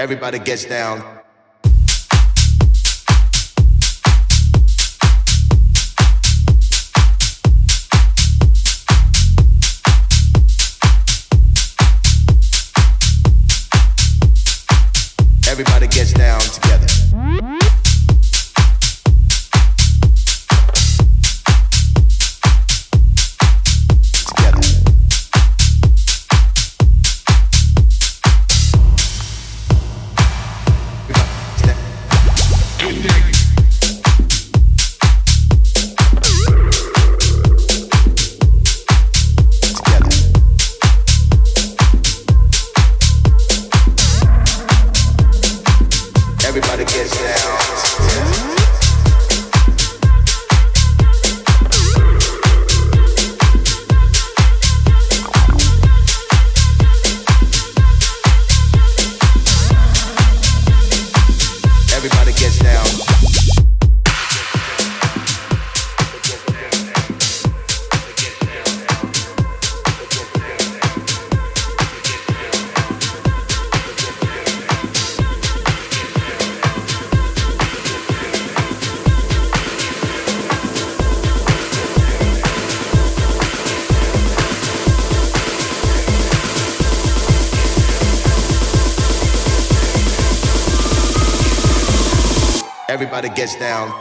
Everybody gets down. Everybody gets down together. Everybody gets down.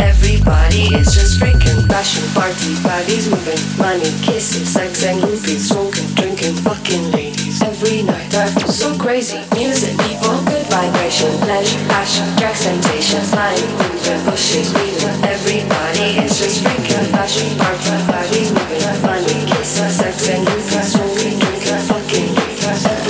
Everybody is just drinking, passion, party, bodies moving, money, kisses, sex and you. Fucking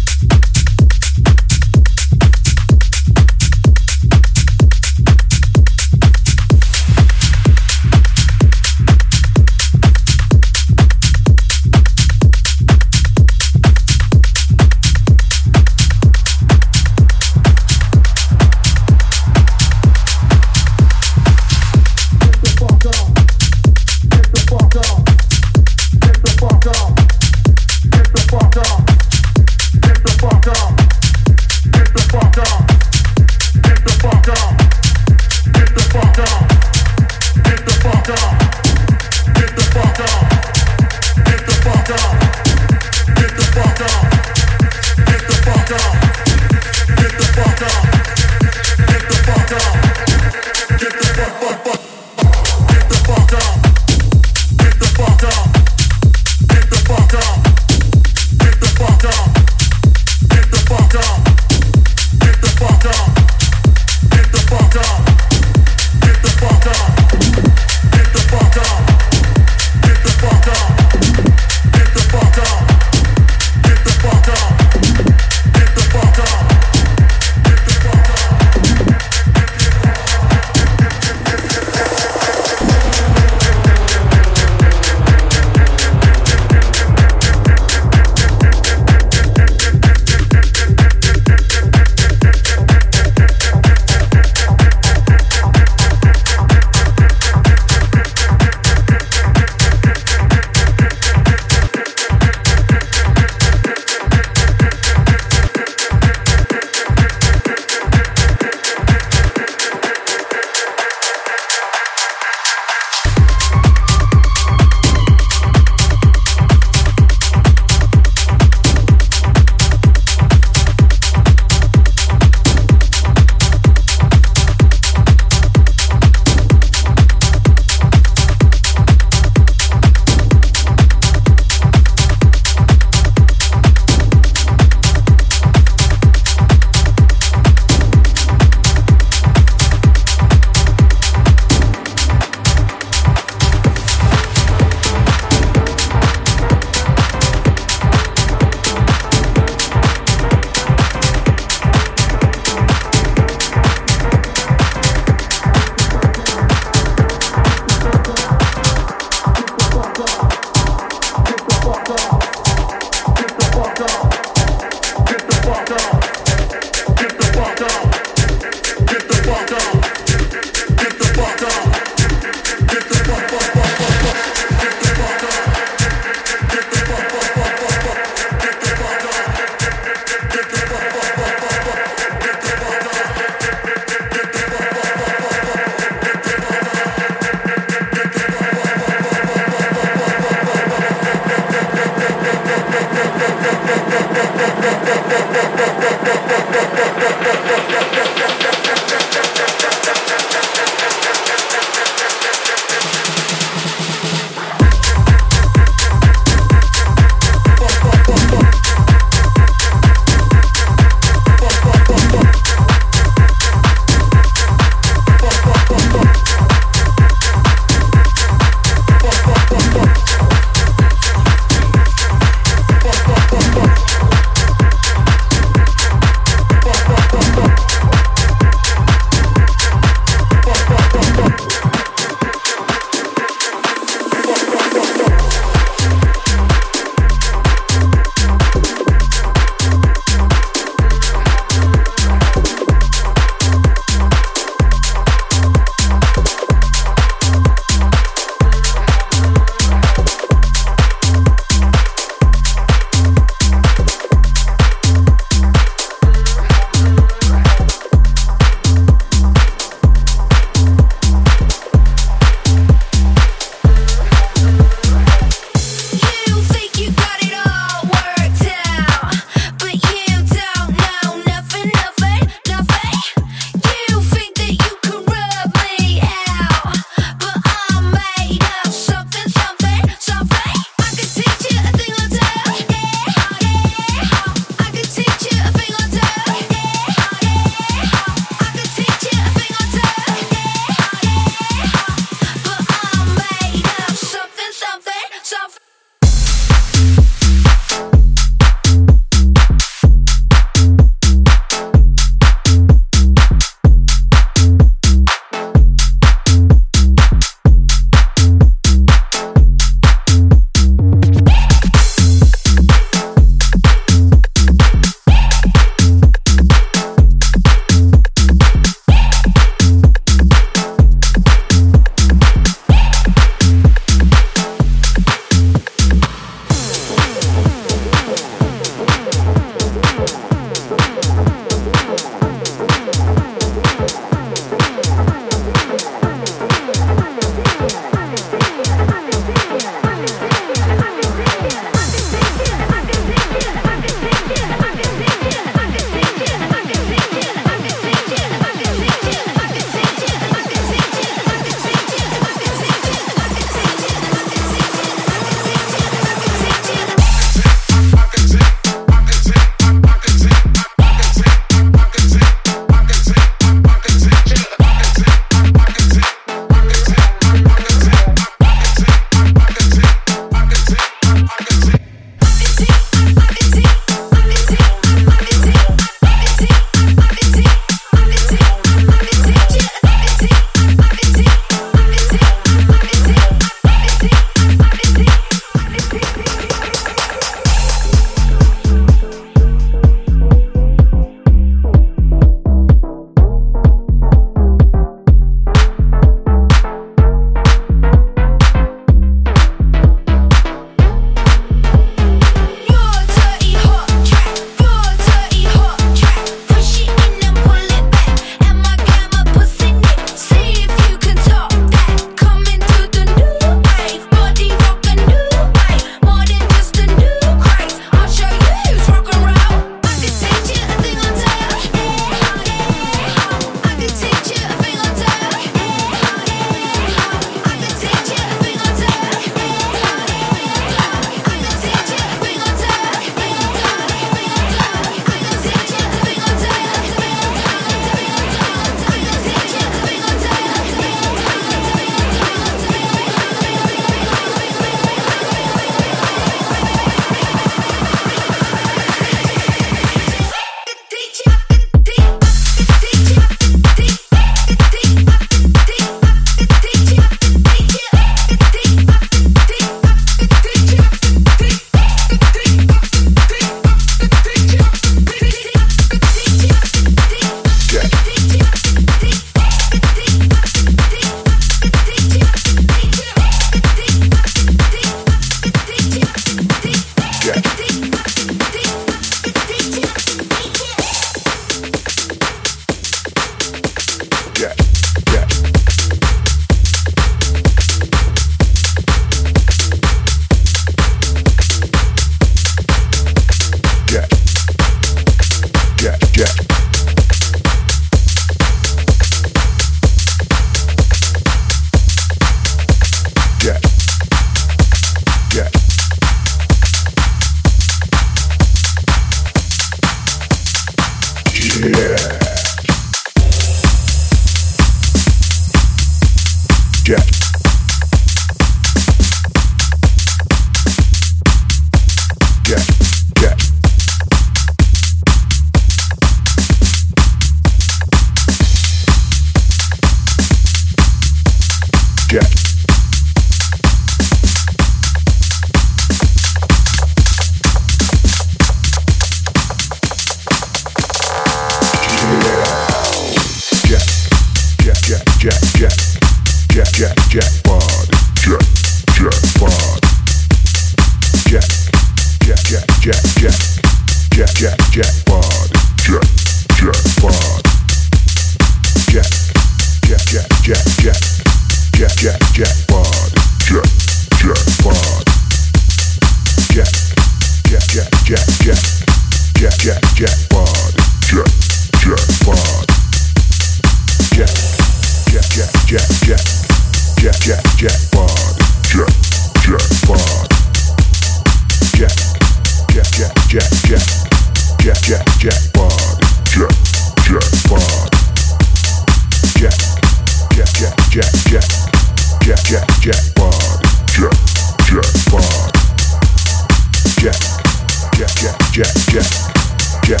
Jack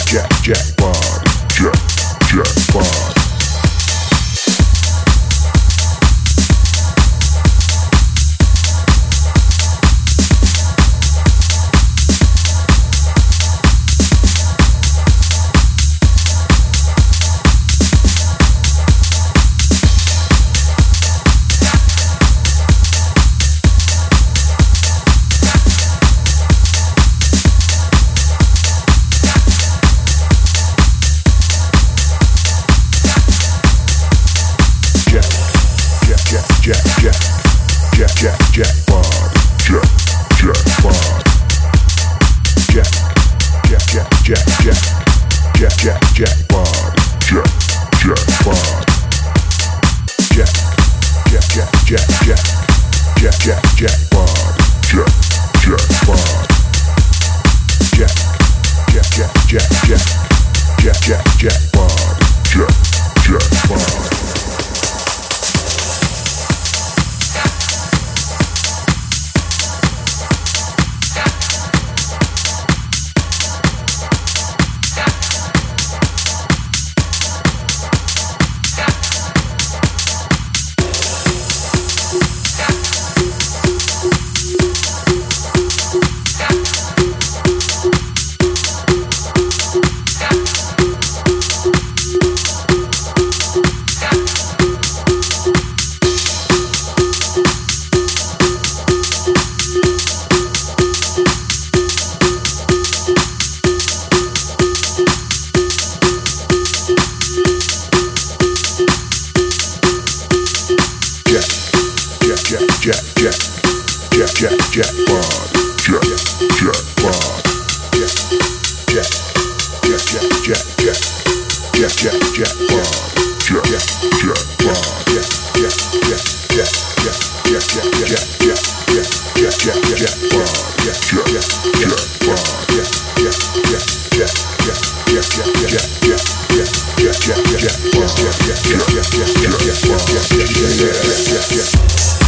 Bob. Yeah.